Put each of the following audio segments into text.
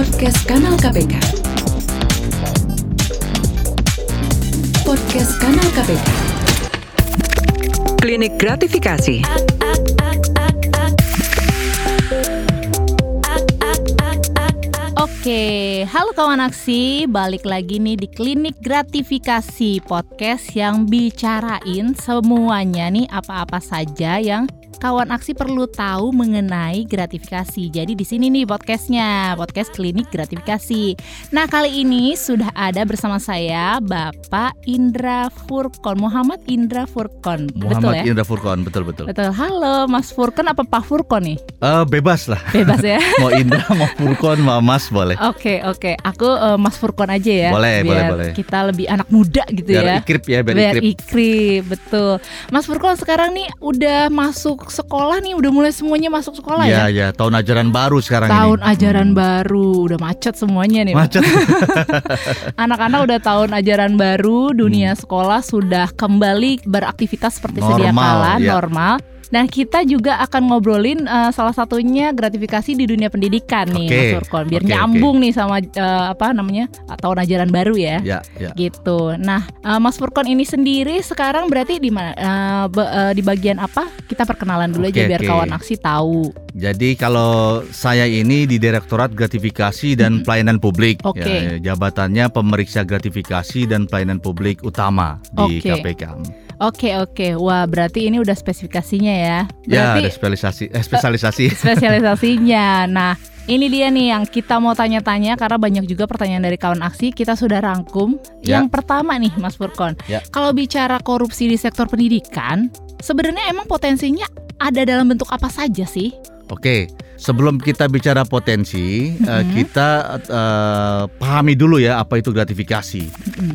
Podcast Kanal KPK. Podcast Kanal KPK. Klinik gratifikasi. Oke, halo kawan aksi, balik lagi nih di Klinik Gratifikasi, podcast yang bicarain semuanya nih, apa-apa saja yang kawan aksi perlu tahu mengenai gratifikasi. Jadi di sini nih podcastnya, podcast Klinik Gratifikasi. Nah, kali ini sudah ada bersama saya Bapak Indra Furqon, Muhammad Indra Furqon. Muhammad betul, ya? Indra Furqon, betul. Betul. Halo Mas Furqon, apa Pak Furqon nih? Bebas lah. Bebas ya. Mau Indra, mau Furqon, mau Mas boleh. Oke. Aku Mas Furqon aja ya. Boleh. Kita lebih anak muda gitu biar ya. Biar ikrip. Betul. Mas Furqon sekarang nih udah masuk sekolah nih, udah mulai semuanya masuk sekolah ya? Iya, tahun ajaran baru sekarang. Tahun ajaran baru, udah macet semuanya nih. Macet. Anak-anak udah tahun ajaran baru, dunia sekolah sudah kembali beraktivitas seperti sedia kala, normal. Dan kita juga akan ngobrolin salah satunya gratifikasi di dunia pendidikan nih, Mas Furqon, biar nyambung nih sama tahun ajaran baru ya. Gitu. Nah, Mas Furqon ini sendiri sekarang berarti di mana? Di bagian apa? Kita perkenalan dulu aja biar kawan aksi tahu. Jadi kalau saya ini di Direktorat Gratifikasi dan Pelayanan Publik, ya, jabatannya pemeriksa gratifikasi dan pelayanan publik utama di KPK. Oke. Wah, berarti ini udah spesifikasinya ya. Berarti, ada spesialisasi. Spesialisasinya. Nah, ini dia nih yang kita mau tanya-tanya karena banyak juga pertanyaan dari kawan aksi. Kita sudah rangkum. Ya. Yang pertama nih, Mas Furqon. Ya. Kalau bicara korupsi di sektor pendidikan, sebenarnya emang potensinya ada dalam bentuk apa saja sih? Oke, sebelum kita bicara potensi, kita pahami dulu ya apa itu gratifikasi.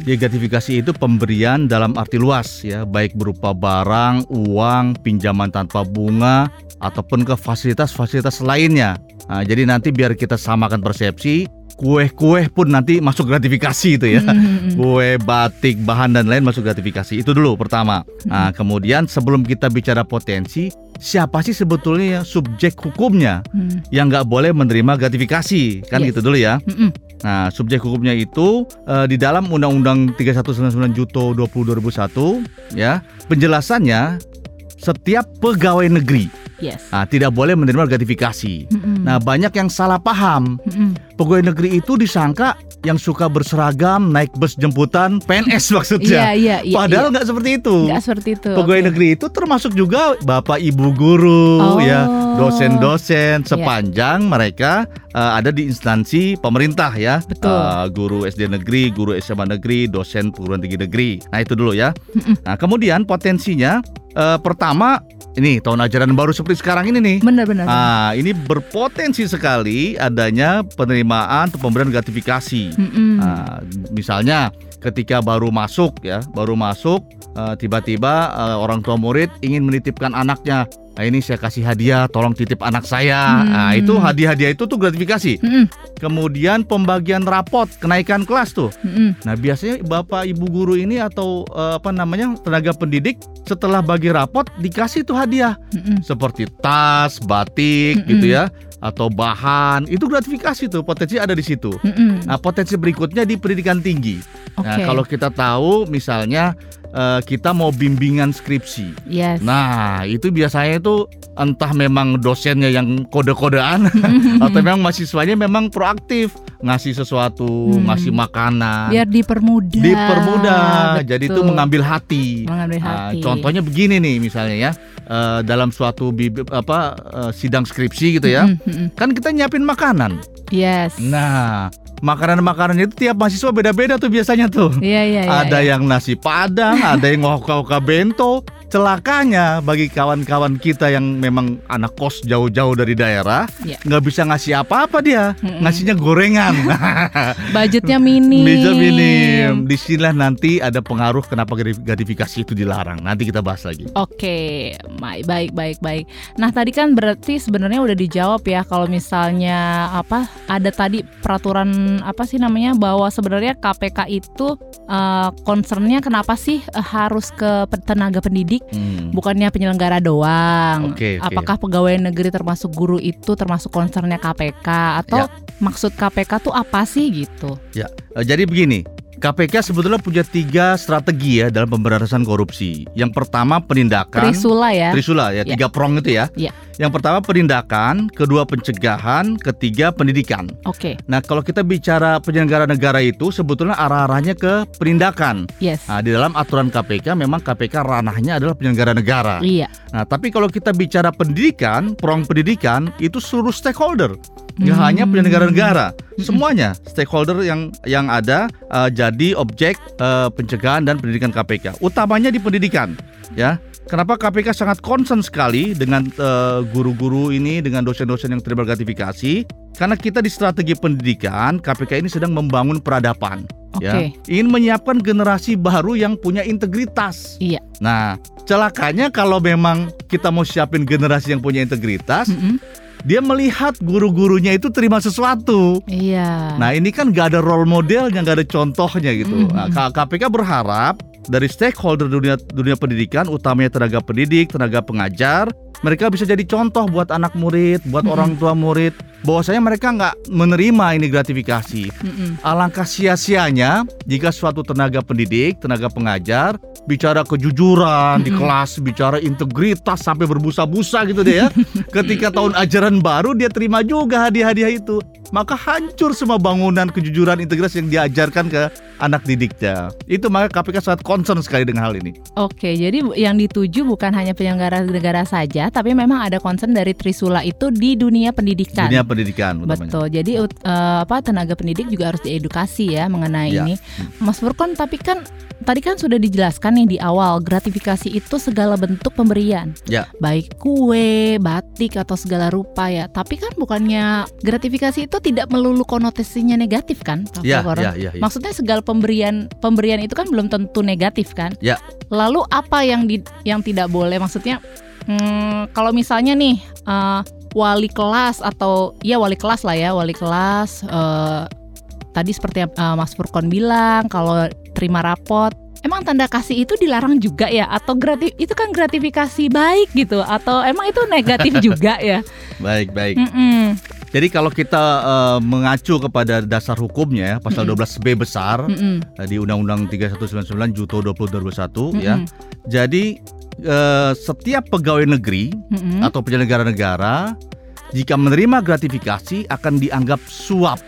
Jadi gratifikasi itu pemberian dalam arti luas ya, baik berupa barang, uang, pinjaman tanpa bunga, ataupun ke fasilitas-fasilitas lainnya. Nah, jadi nanti biar kita samakan persepsi, kue-kue pun nanti masuk gratifikasi itu ya. Kue, batik, bahan dan lain masuk gratifikasi. Itu dulu pertama. Nah, kemudian sebelum kita bicara potensi, siapa sih sebetulnya subjek hukumnya yang nggak boleh menerima gratifikasi? Kan gitu dulu ya. Nah, subjek hukumnya itu di dalam Undang-Undang 31 99 Juto 2001 ya, penjelasannya setiap pegawai negeri nah, tidak boleh menerima gratifikasi. Nah, banyak yang salah paham. Pegawai negeri itu disangka yang suka berseragam, naik bus jemputan, PNS maksudnya. Iya, padahal nggak seperti itu. Nggak seperti itu. Pegawai negeri itu termasuk juga bapak ibu guru, ya, dosen-dosen, sepanjang mereka ada di instansi pemerintah ya. Betul. Guru SD negeri, guru SMA negeri, dosen perguruan tinggi negeri. Nah, itu dulu ya. Nah, kemudian potensinya pertama ini tahun ajaran baru seperti sekarang ini nih. Benar. Ah, ini berpotensi sekali adanya penerimaan atau pemberian gratifikasi. Nah, misalnya ketika baru masuk tiba-tiba orang tua murid ingin menitipkan anaknya. Nah, ini saya kasih hadiah, tolong titip anak saya. Nah, itu hadiah-hadiah itu tuh gratifikasi. Kemudian pembagian rapot, kenaikan kelas tuh. Nah, biasanya bapak ibu guru ini atau tenaga pendidik setelah bagi rapot dikasih tuh hadiah. Seperti tas, batik gitu ya, atau bahan. Itu gratifikasi tuh, potensi ada di situ. Nah, potensi berikutnya di pendidikan tinggi. Nah, kalau kita tahu misalnya kita mau bimbingan skripsi. Nah, itu biasanya itu entah memang dosennya yang kode-kodean atau memang mahasiswanya memang proaktif, ngasih sesuatu, ngasih makanan. Biar dipermudah. Betul. Jadi itu mengambil hati. Contohnya begini nih misalnya ya, dalam suatu sidang skripsi gitu ya, kan kita nyiapin makanan. Nah, makanan-makanan itu tiap mahasiswa beda-beda tuh biasanya tuh. Ada yang nasi padang, ada yang oka-oka bento. Celakanya bagi kawan-kawan kita yang memang anak kos jauh-jauh dari daerah, nggak bisa ngasih apa-apa dia, ngasihnya gorengan. Budgetnya minim. Disinilah nanti ada pengaruh kenapa gratifikasi itu dilarang. Nanti kita bahas lagi. Baik. Nah, tadi kan berarti sebenarnya udah dijawab ya kalau misalnya ada tadi peraturan bahwa sebenarnya KPK itu concernnya kenapa sih harus ke tenaga pendidik bukannya penyelenggara doang. Apakah pegawai negeri termasuk guru itu termasuk concernnya KPK atau maksud KPK tuh apa sih gitu? Ya, jadi begini. KPK sebetulnya punya 3 strategi ya dalam pemberantasan korupsi. Yang pertama penindakan. Trisula ya, 3 prong itu ya. Yang pertama penindakan, kedua pencegahan, ketiga pendidikan. Nah, kalau kita bicara penyelenggara negara itu sebetulnya arah-arahnya ke penindakan. Nah, di dalam aturan KPK memang KPK ranahnya adalah penyelenggara negara. Nah, tapi kalau kita bicara pendidikan, prong pendidikan itu seluruh stakeholder. Nggak hanya penyelenggara negara, semuanya stakeholder yang ada jadi objek pencegahan dan pendidikan KPK. Utamanya di pendidikan, ya. Kenapa KPK sangat concern sekali dengan guru-guru ini, dengan dosen-dosen yang terlibat gratifikasi? Karena kita di strategi pendidikan, KPK ini sedang membangun peradaban. Ingin menyiapkan generasi baru yang punya integritas. Nah, celakanya kalau memang kita mau siapin generasi yang punya integritas, dia melihat guru-gurunya itu terima sesuatu. Nah, ini kan gak ada role modelnya, gak ada contohnya gitu. Nah, KPK berharap dari stakeholder dunia pendidikan, utamanya tenaga pendidik, tenaga pengajar, mereka bisa jadi contoh buat anak murid, buat orang tua murid, bahwasanya mereka nggak menerima ini gratifikasi. Alangkah sia-sianya jika suatu tenaga pendidik, tenaga pengajar bicara kejujuran di kelas, bicara integritas sampai berbusa-busa gitu deh ya. Ketika tahun ajaran baru dia terima juga hadiah-hadiah itu, maka hancur semua bangunan kejujuran integritas yang diajarkan ke anak didiknya. Itu maka KPK sangat concern sekali dengan hal ini. Jadi yang dituju bukan hanya penyelenggara negara saja, tapi memang ada concern dari Trisula itu di dunia pendidikan. Dunia pendidikan, betul. Jadi tenaga pendidik juga harus diedukasi ya mengenai ini. Mas Furqon, tapi kan tadi kan sudah dijelaskan nih di awal, gratifikasi itu segala bentuk pemberian, baik kue, batik atau segala rupa ya. Tapi kan bukannya gratifikasi itu tidak melulu konotasinya negatif kan? Maksudnya segala pemberian itu kan belum tentu negatif kan? Lalu apa yang tidak boleh? Maksudnya kalau misalnya nih wali kelas atau wali kelas tadi seperti Mas Furqon bilang kalau terima rapot, emang tanda kasih itu dilarang juga ya? Atau itu kan gratifikasi baik gitu, atau emang itu negatif juga ya? Baik. Jadi kalau kita mengacu kepada dasar hukumnya ya, Pasal 12B besar di Undang-Undang 31 99 Juto 2001 ya. Jadi setiap pegawai negeri atau penyelenggara negara jika menerima gratifikasi akan dianggap suap,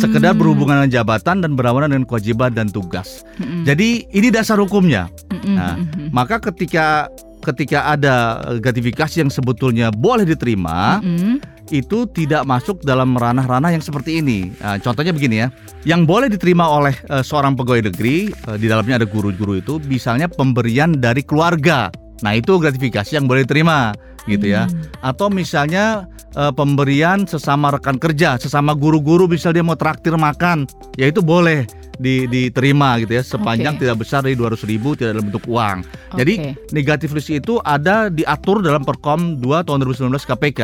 sekedar berhubungan dengan jabatan dan berlawanan dengan kewajiban dan tugas. Jadi ini dasar hukumnya. Maka ketika ada gratifikasi yang sebetulnya boleh diterima, itu tidak masuk dalam ranah-ranah yang seperti ini. Contohnya begini ya, yang boleh diterima oleh seorang pegawai negeri, di dalamnya ada guru-guru itu, misalnya pemberian dari keluarga. Nah, itu gratifikasi yang boleh diterima gitu ya. Atau misalnya pemberian sesama rekan kerja, sesama guru-guru, misalnya dia mau traktir makan, ya itu boleh diterima gitu ya, sepanjang tidak besar dari 200.000, tidak dalam bentuk uang. Jadi negatif list itu ada diatur dalam Perkom 2 tahun 2019 KPK.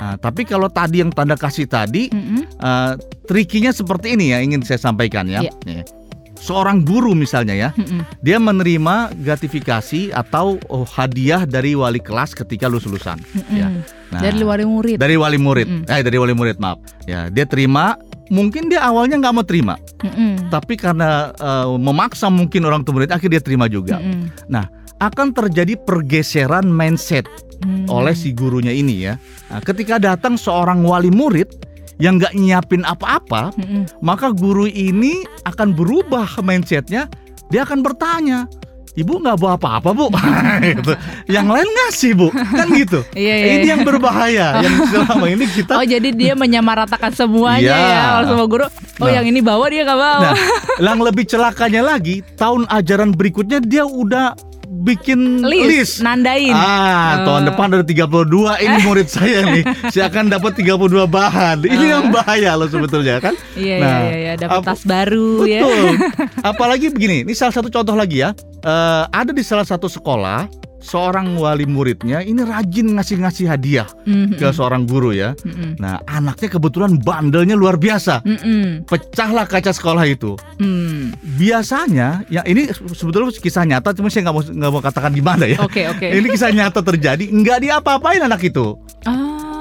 Nah, tapi kalau tadi yang tanda kasih tadi, trikinya seperti ini ya, ingin saya sampaikan ya. Seorang guru misalnya ya, dia menerima gratifikasi atau hadiah dari wali kelas ketika lulus-lulusan. Ya. Nah, dari wali murid. Maaf. Ya, dia terima. Mungkin dia awalnya nggak mau terima, tapi karena memaksa mungkin orang tua murid, akhirnya dia terima juga. Nah, akan terjadi pergeseran mindset oleh si gurunya ini ya. Nah, ketika datang seorang wali murid yang nggak nyiapin apa-apa, maka guru ini akan berubah mindsetnya. Dia akan bertanya, "Ibu nggak bawa apa-apa, Bu?" Gitu. Yang lain ngasih, Bu. Kan gitu. Ini yang berbahaya. Yang selama ini kita jadi dia menyamaratakan semuanya ya, semua guru. Yang ini bawa, dia nggak bawa. Nah, yang lebih celakanya lagi, tahun ajaran berikutnya dia udah bikin list. Nandain. Tahun depan ada 32 ini murid saya nih. Saya akan dapat 32 bahan. Ini yang bahaya loh sebetulnya kan. Dapat tas baru. Betul. Apalagi begini, ini salah satu contoh lagi ya. Ada di salah satu sekolah, seorang wali muridnya ini rajin ngasih-ngasih hadiah ke seorang guru ya. Nah, anaknya kebetulan bandelnya luar biasa. Pecahlah kaca sekolah itu. Biasanya, ya ini sebetulnya kisah nyata, cuma saya nggak mau katakan gimana ya. Okay. Ini kisah nyata terjadi, nggak diapa-apain anak itu.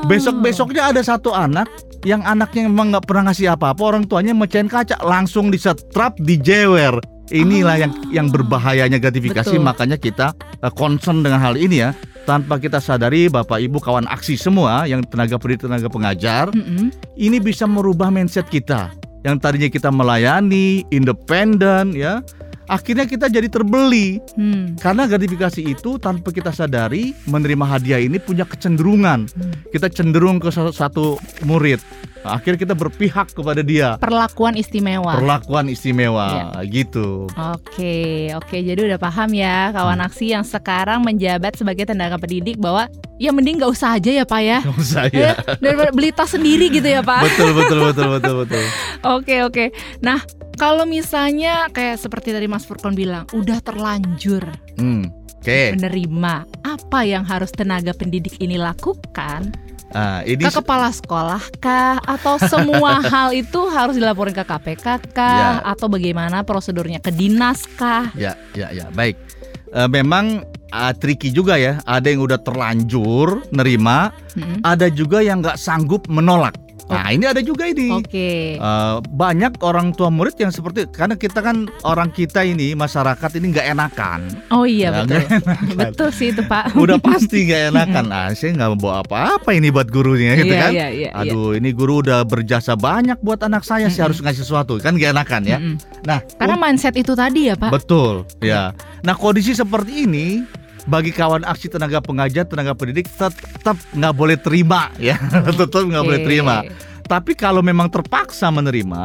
Besok-besoknya ada satu anak yang anaknya memang nggak pernah ngasih apa-apa, orang tuanya mecahin kaca, langsung disetrap, dijewer. Inilah yang berbahayanya gratifikasi. Betul. Makanya kita concern dengan hal ini ya. Tanpa kita sadari, Bapak Ibu kawan aksi semua, yang tenaga pendidik, tenaga pengajar, ini bisa merubah mindset kita. Yang tadinya kita melayani, independen ya, akhirnya kita jadi terbeli. Karena gratifikasi itu tanpa kita sadari, menerima hadiah ini punya kecenderungan. Kita cenderung ke satu murid, akhirnya kita berpihak kepada dia. Perlakuan istimewa ya. Gitu. Oke, jadi udah paham ya kawan aksi yang sekarang menjabat sebagai tenaga pendidik, bahwa ya mending gak usah aja ya Pak ya. Gak usah ya, daripada beli tas sendiri gitu ya Pak. Betul. Oke. Nah, kalau misalnya kayak seperti tadi Mas Furqon bilang, udah terlanjur menerima, apa yang harus tenaga pendidik ini lakukan? Ini ke kepala sekolah kah? Atau semua hal itu harus dilaporkan ke KPK kah? Ya. Atau bagaimana prosedurnya, ke dinas kah? Ya. Baik. Memang tricky juga ya. Ada yang udah terlanjur nerima, ada juga yang nggak sanggup menolak. Nah, ini ada juga ini. Banyak orang tua murid yang seperti, karena kita kan orang kita ini, masyarakat ini nggak enakan. Oh iya ya, betul. Betul sih itu Pak. Udah pasti nggak enakan. Saya nggak membawa apa-apa ini buat gurunya gitu kan. Aduh, ini guru udah berjasa banyak buat anak saya, saya harus ngasih sesuatu, kan nggak enakan ya. Nah, karena mindset itu tadi ya Pak. Betul ya. Nah, kondisi seperti ini, bagi kawan aksi tenaga pengajar, tenaga pendidik tetap nggak boleh terima ya, tetap nggak boleh terima. Tapi kalau memang terpaksa menerima,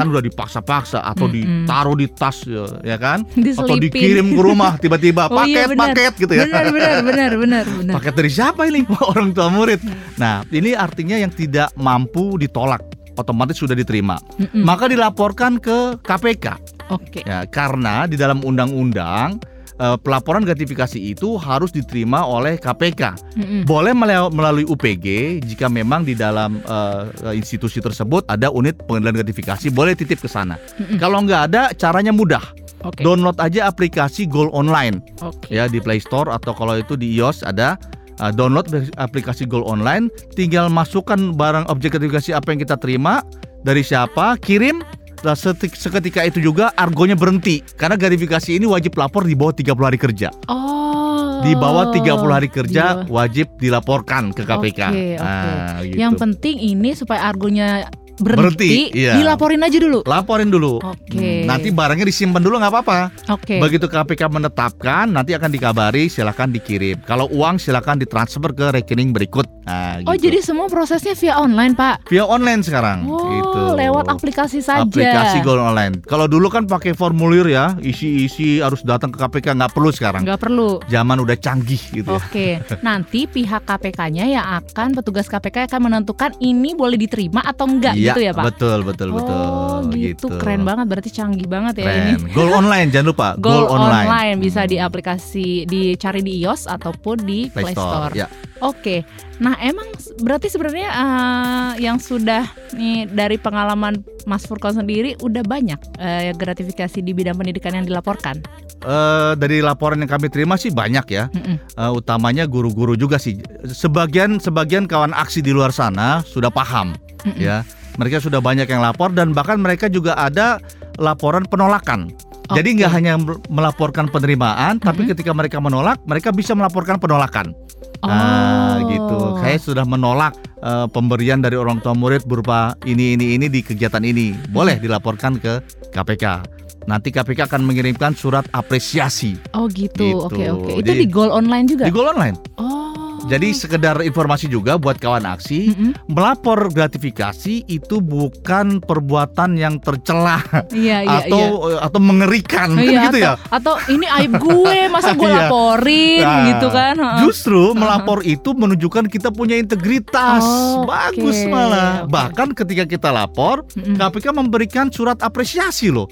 kan udah dipaksa-paksa, atau ditaruh di tas ya kan, diselipin, atau dikirim ke rumah tiba-tiba paket gitu ya. Benar. Paket dari siapa ini? Orang tua murid. Nah, ini artinya yang tidak mampu ditolak, otomatis sudah diterima. Maka dilaporkan ke KPK. Ya, karena di dalam undang-undang, pelaporan gratifikasi itu harus diterima oleh KPK. Boleh melalui UPG jika memang di dalam institusi tersebut ada unit pengendalian gratifikasi, boleh titip ke sana. Kalau nggak ada, caranya mudah. Download aja aplikasi GOL Online. Ya, di Play Store, atau kalau itu di iOS ada. Download aplikasi GOL Online, tinggal masukkan barang objek gratifikasi apa yang kita terima, dari siapa, kirim. Seketika itu juga argonya berhenti, karena gratifikasi ini wajib lapor di bawah 30 hari kerja. Di bawah 30 hari kerja wajib dilaporkan ke KPK. Nah, gitu. Yang penting ini supaya argonya berhenti, dilaporin aja dulu. Laporin dulu. Nanti barangnya disimpan dulu, nggak apa-apa. Begitu KPK menetapkan, nanti akan dikabari, silakan dikirim. Kalau uang silakan ditransfer ke rekening berikut. Nah, gitu. Oh, jadi semua prosesnya via online Pak? Via online sekarang. Gitu. Lewat aplikasi saja. Aplikasi GOL Online. Kalau dulu kan pakai formulir ya, isi-isi harus datang ke KPK, nggak perlu sekarang. Nggak perlu. Zaman udah canggih gitu. Nanti pihak KPK-nya yang akan, petugas KPK akan menentukan ini boleh diterima atau enggak. Gitu ya Pak? Betul. Oh gitu. Keren banget, berarti canggih banget ya. Ini GOL Online, jangan lupa GOL Online bisa di aplikasi, dicari di iOS ataupun di Play Store. Ya. Oke. Nah, emang berarti sebenarnya yang sudah nih dari pengalaman Mas Furqon sendiri, udah banyak gratifikasi di bidang pendidikan yang dilaporkan? Dari laporan yang kami terima sih banyak ya. Utamanya guru-guru juga sih. Sebagian kawan aksi di luar sana sudah paham ya. Mereka sudah banyak yang lapor, dan bahkan mereka juga ada laporan penolakan. Jadi nggak hanya melaporkan penerimaan, tapi ketika mereka menolak, mereka bisa melaporkan penolakan. Gitu. Saya sudah menolak pemberian dari orang tua murid berupa ini di kegiatan ini. Boleh dilaporkan ke KPK. Nanti KPK akan mengirimkan surat apresiasi. Oh gitu. Oke. Itu jadi, di GOL Online juga? Di GOL Online. Jadi sekedar informasi juga buat kawan aksi, melapor gratifikasi itu bukan perbuatan yang tercela atau mengerikan, kan gitu ya. Atau ini aib gue, masa gue laporin gitu kan. Justru melapor itu menunjukkan kita punya integritas. Bagus malah. Bahkan ketika kita lapor, KPK memberikan surat apresiasi loh.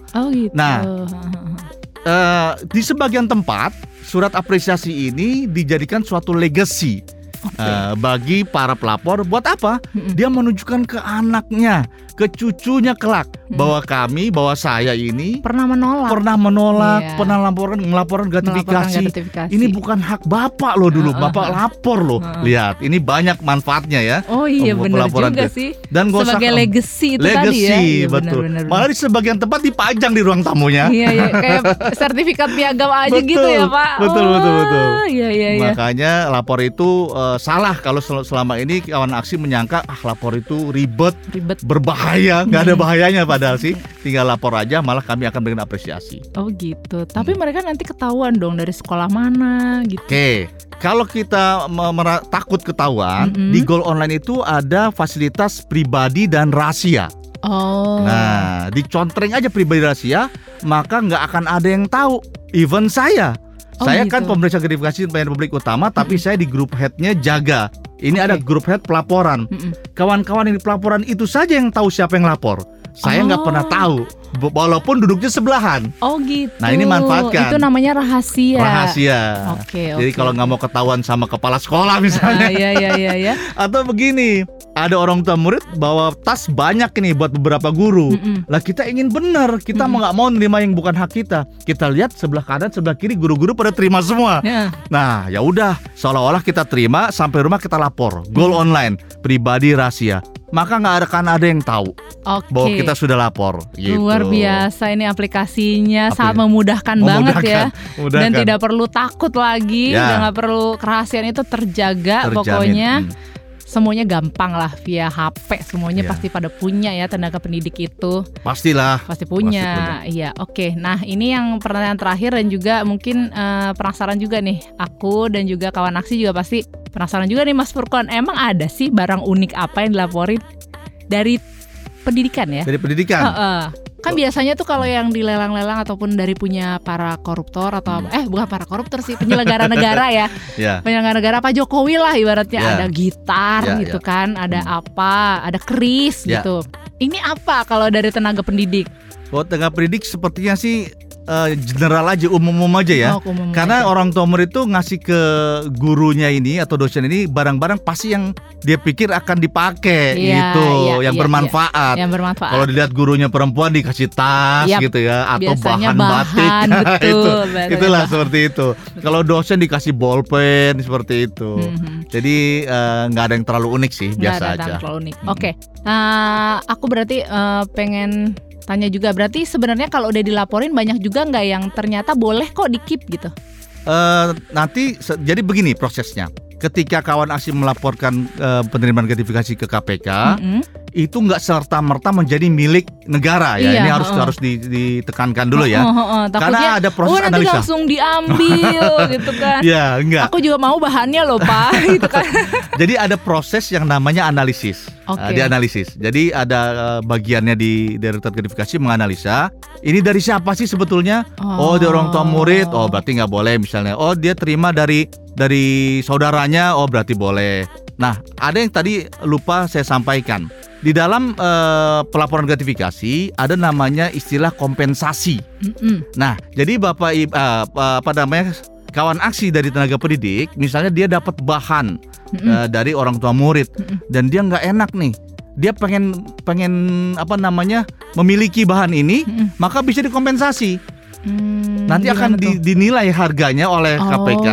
Nah, di sebagian tempat surat apresiasi ini dijadikan suatu legacy bagi para pelapor. Buat apa? Dia menunjukkan ke anaknya, ke cucunya kelak, bahwa kami, bahwa saya ini pernah menolak, iya, pernah melaporkan gratifikasi. Ini bukan hak bapak loh dulu, bapak lapor loh. Lihat, ini banyak manfaatnya ya. Oh iya, benar juga sih. Dan sebagai legacy itu tadi ya. Legacy, betul. Bener. Malah di sebagian tempat dipajang di ruang tamunya. Iya, iya, kayak sertifikat piagam aja betul, gitu ya, Pak. Betul. Iya. Makanya lapor itu salah kalau selama ini kawan aksi menyangka lapor itu ribet, berbahaya. Nggak ada bahayanya padahal sih, tinggal lapor aja, malah kami akan berikan apresiasi. Oh gitu, tapi mereka nanti ketahuan dong dari sekolah mana gitu. Oke, kalau kita takut ketahuan, di GOL Online itu ada fasilitas pribadi dan rahasia. Oh. Nah, dicontreng aja pribadi rahasia, maka nggak akan ada yang tahu, even saya. Saya kan pemeriksa gratifikasi dan pelayanan publik utama, tapi saya di grup headnya jaga. Ini ada grup head pelaporan. Kawan-kawan yang di pelaporan itu saja yang tahu siapa yang lapor. Saya nggak pernah tahu, walaupun duduknya sebelahan. Oh gitu. Nah ini manfaatkan. Itu namanya rahasia. Oke. Jadi kalau nggak mau ketahuan sama kepala sekolah misalnya. Iya. Atau begini, ada orang tua murid bawa tas banyak ini buat beberapa guru. Lah kita ingin benar, kita mau nggak mau nerima yang bukan hak kita. Kita lihat sebelah kanan, sebelah kiri guru-guru pada terima semua. Yeah. Nah ya udah, seolah-olah kita terima, sampai rumah kita lapor. GOL Online, pribadi rahasia. Maka nggak akan ada yang tahu bahwa kita sudah lapor. Gitu. Luar biasa ini aplikasinya, sangat memudahkan banget ya. Memudahkan. Dan tidak perlu takut lagi, nggak perlu, kerahasiaan itu terjaga. Terjamin. Pokoknya. Semuanya gampang lah via HP, semuanya pasti pada punya ya tenaga pendidik itu. Pastilah. Pasti punya. Iya, oke. Nah, ini yang pertanyaan terakhir dan juga mungkin penasaran juga nih. Aku dan juga kawan aksi juga pasti penasaran juga nih Mas Furqon. Emang ada sih barang unik apa yang dilaporin dari pendidikan ya? Dari pendidikan. Kan biasanya tuh kalau yang dilelang-lelang ataupun dari punya para koruptor atau bukan para koruptor sih, penyelenggara negara ya. Penyelenggara negara Pak Jokowi lah ibaratnya, ada gitar gitu kan, ada apa, ada keris gitu. Ini apa kalau dari tenaga pendidik? Kalau tenaga pendidik sepertinya sih general aja, umum-umum aja ya. Karena orang tua murid itu ngasih ke gurunya ini atau dosen ini barang-barang pasti yang dia pikir akan dipakai yang bermanfaat. Yang bermanfaat. Kalau dilihat gurunya perempuan dikasih tas gitu ya, atau bahan batik. Itulah seperti itu. Kalau dosen dikasih bolpen seperti itu. Jadi nggak ada yang terlalu unik sih, biasa aja. Oke. Aku berarti pengen tanya juga, berarti sebenarnya kalau udah dilaporin banyak juga nggak yang ternyata boleh kok di-keep gitu? Nanti jadi begini prosesnya. Ketika kawan aksi melaporkan penerimaan gratifikasi ke KPK, itu nggak serta-merta menjadi milik negara ya. Iya, ini harus ditekankan dulu ya. Karena ada proses nanti analisa. Nanti langsung diambil gitu kan. Ya, enggak. Aku juga mau bahannya loh Pak gitu kan. Jadi ada proses yang namanya analisis. Dianalisis. Jadi ada bagiannya di Direktorat Gratifikasi menganalisa ini dari siapa sih sebetulnya? Oh, dari orang tua murid. Oh, berarti nggak boleh misalnya. Oh, dia terima dari saudaranya. Oh, berarti boleh. Nah, ada yang tadi lupa saya sampaikan. Di dalam pelaporan gratifikasi ada namanya istilah kompensasi. Nah, jadi Bapak kawan aksi dari tenaga pendidik, misalnya dia dapat bahan dari orang tua murid dan dia nggak enak nih. Dia pengen memiliki bahan ini, maka bisa dikompensasi. Nanti akan dinilai harganya oleh KPK.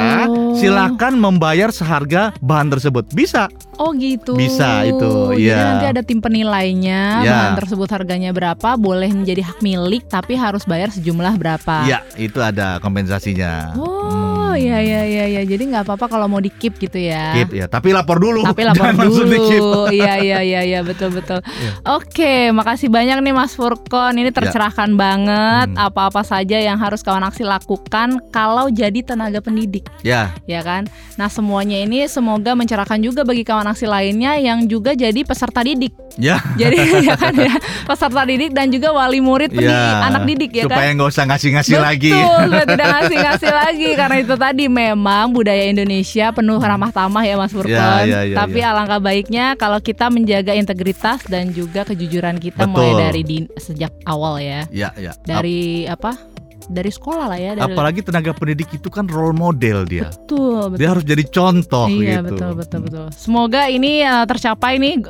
Silakan membayar seharga bahan tersebut. Bisa. Oh gitu. Bisa itu. Jadi nanti ada tim penilainya. Bahan tersebut harganya berapa, boleh menjadi hak milik, tapi harus bayar sejumlah berapa. Ya, itu ada kompensasinya. Oh, iya. Jadi nggak apa-apa kalau mau di-keep gitu ya. Keep ya. Tapi lapor dulu. Iya, betul. Yeah. Oke, makasih banyak nih Mas Furqon. Ini tercerahkan banget. Apa-apa saja yang harus kawan aksi lakukan kalau jadi tenaga pendidik. Ya kan. Nah semuanya ini semoga mencerahkan juga bagi kawan aksi lainnya yang juga jadi peserta didik. Jadi ya kan ya, peserta didik dan juga wali murid anak didik ya. Supaya kan. Supaya nggak usah ngasih-ngasih lagi. Betul, tidak ngasih-ngasih lagi karena itu tadi memang budaya Indonesia penuh ramah tamah ya Mas Furqon. Tapi alangkah baiknya kalau kita menjaga integritas dan juga kejujuran kita mulai dari sejak awal ya. Dari apa? dari sekolah lah ya. Apalagi tenaga pendidik itu kan role model dia. Betul, betul. Dia harus jadi contoh iya, gitu. Iya betul. Semoga ini tercapai nih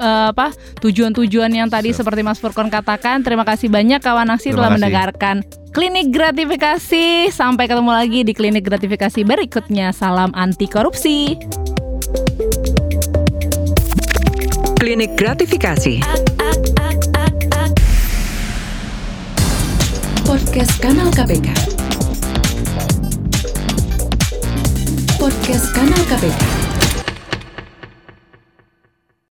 tujuan-tujuan yang tadi seperti Mas Furqon katakan. Terima kasih banyak kawan aksi telah mendengarkan Klinik Gratifikasi. Sampai ketemu lagi di Klinik Gratifikasi berikutnya. Salam anti korupsi. Klinik Gratifikasi. Podcast Kanal KPK. Podcast Kanal KPK.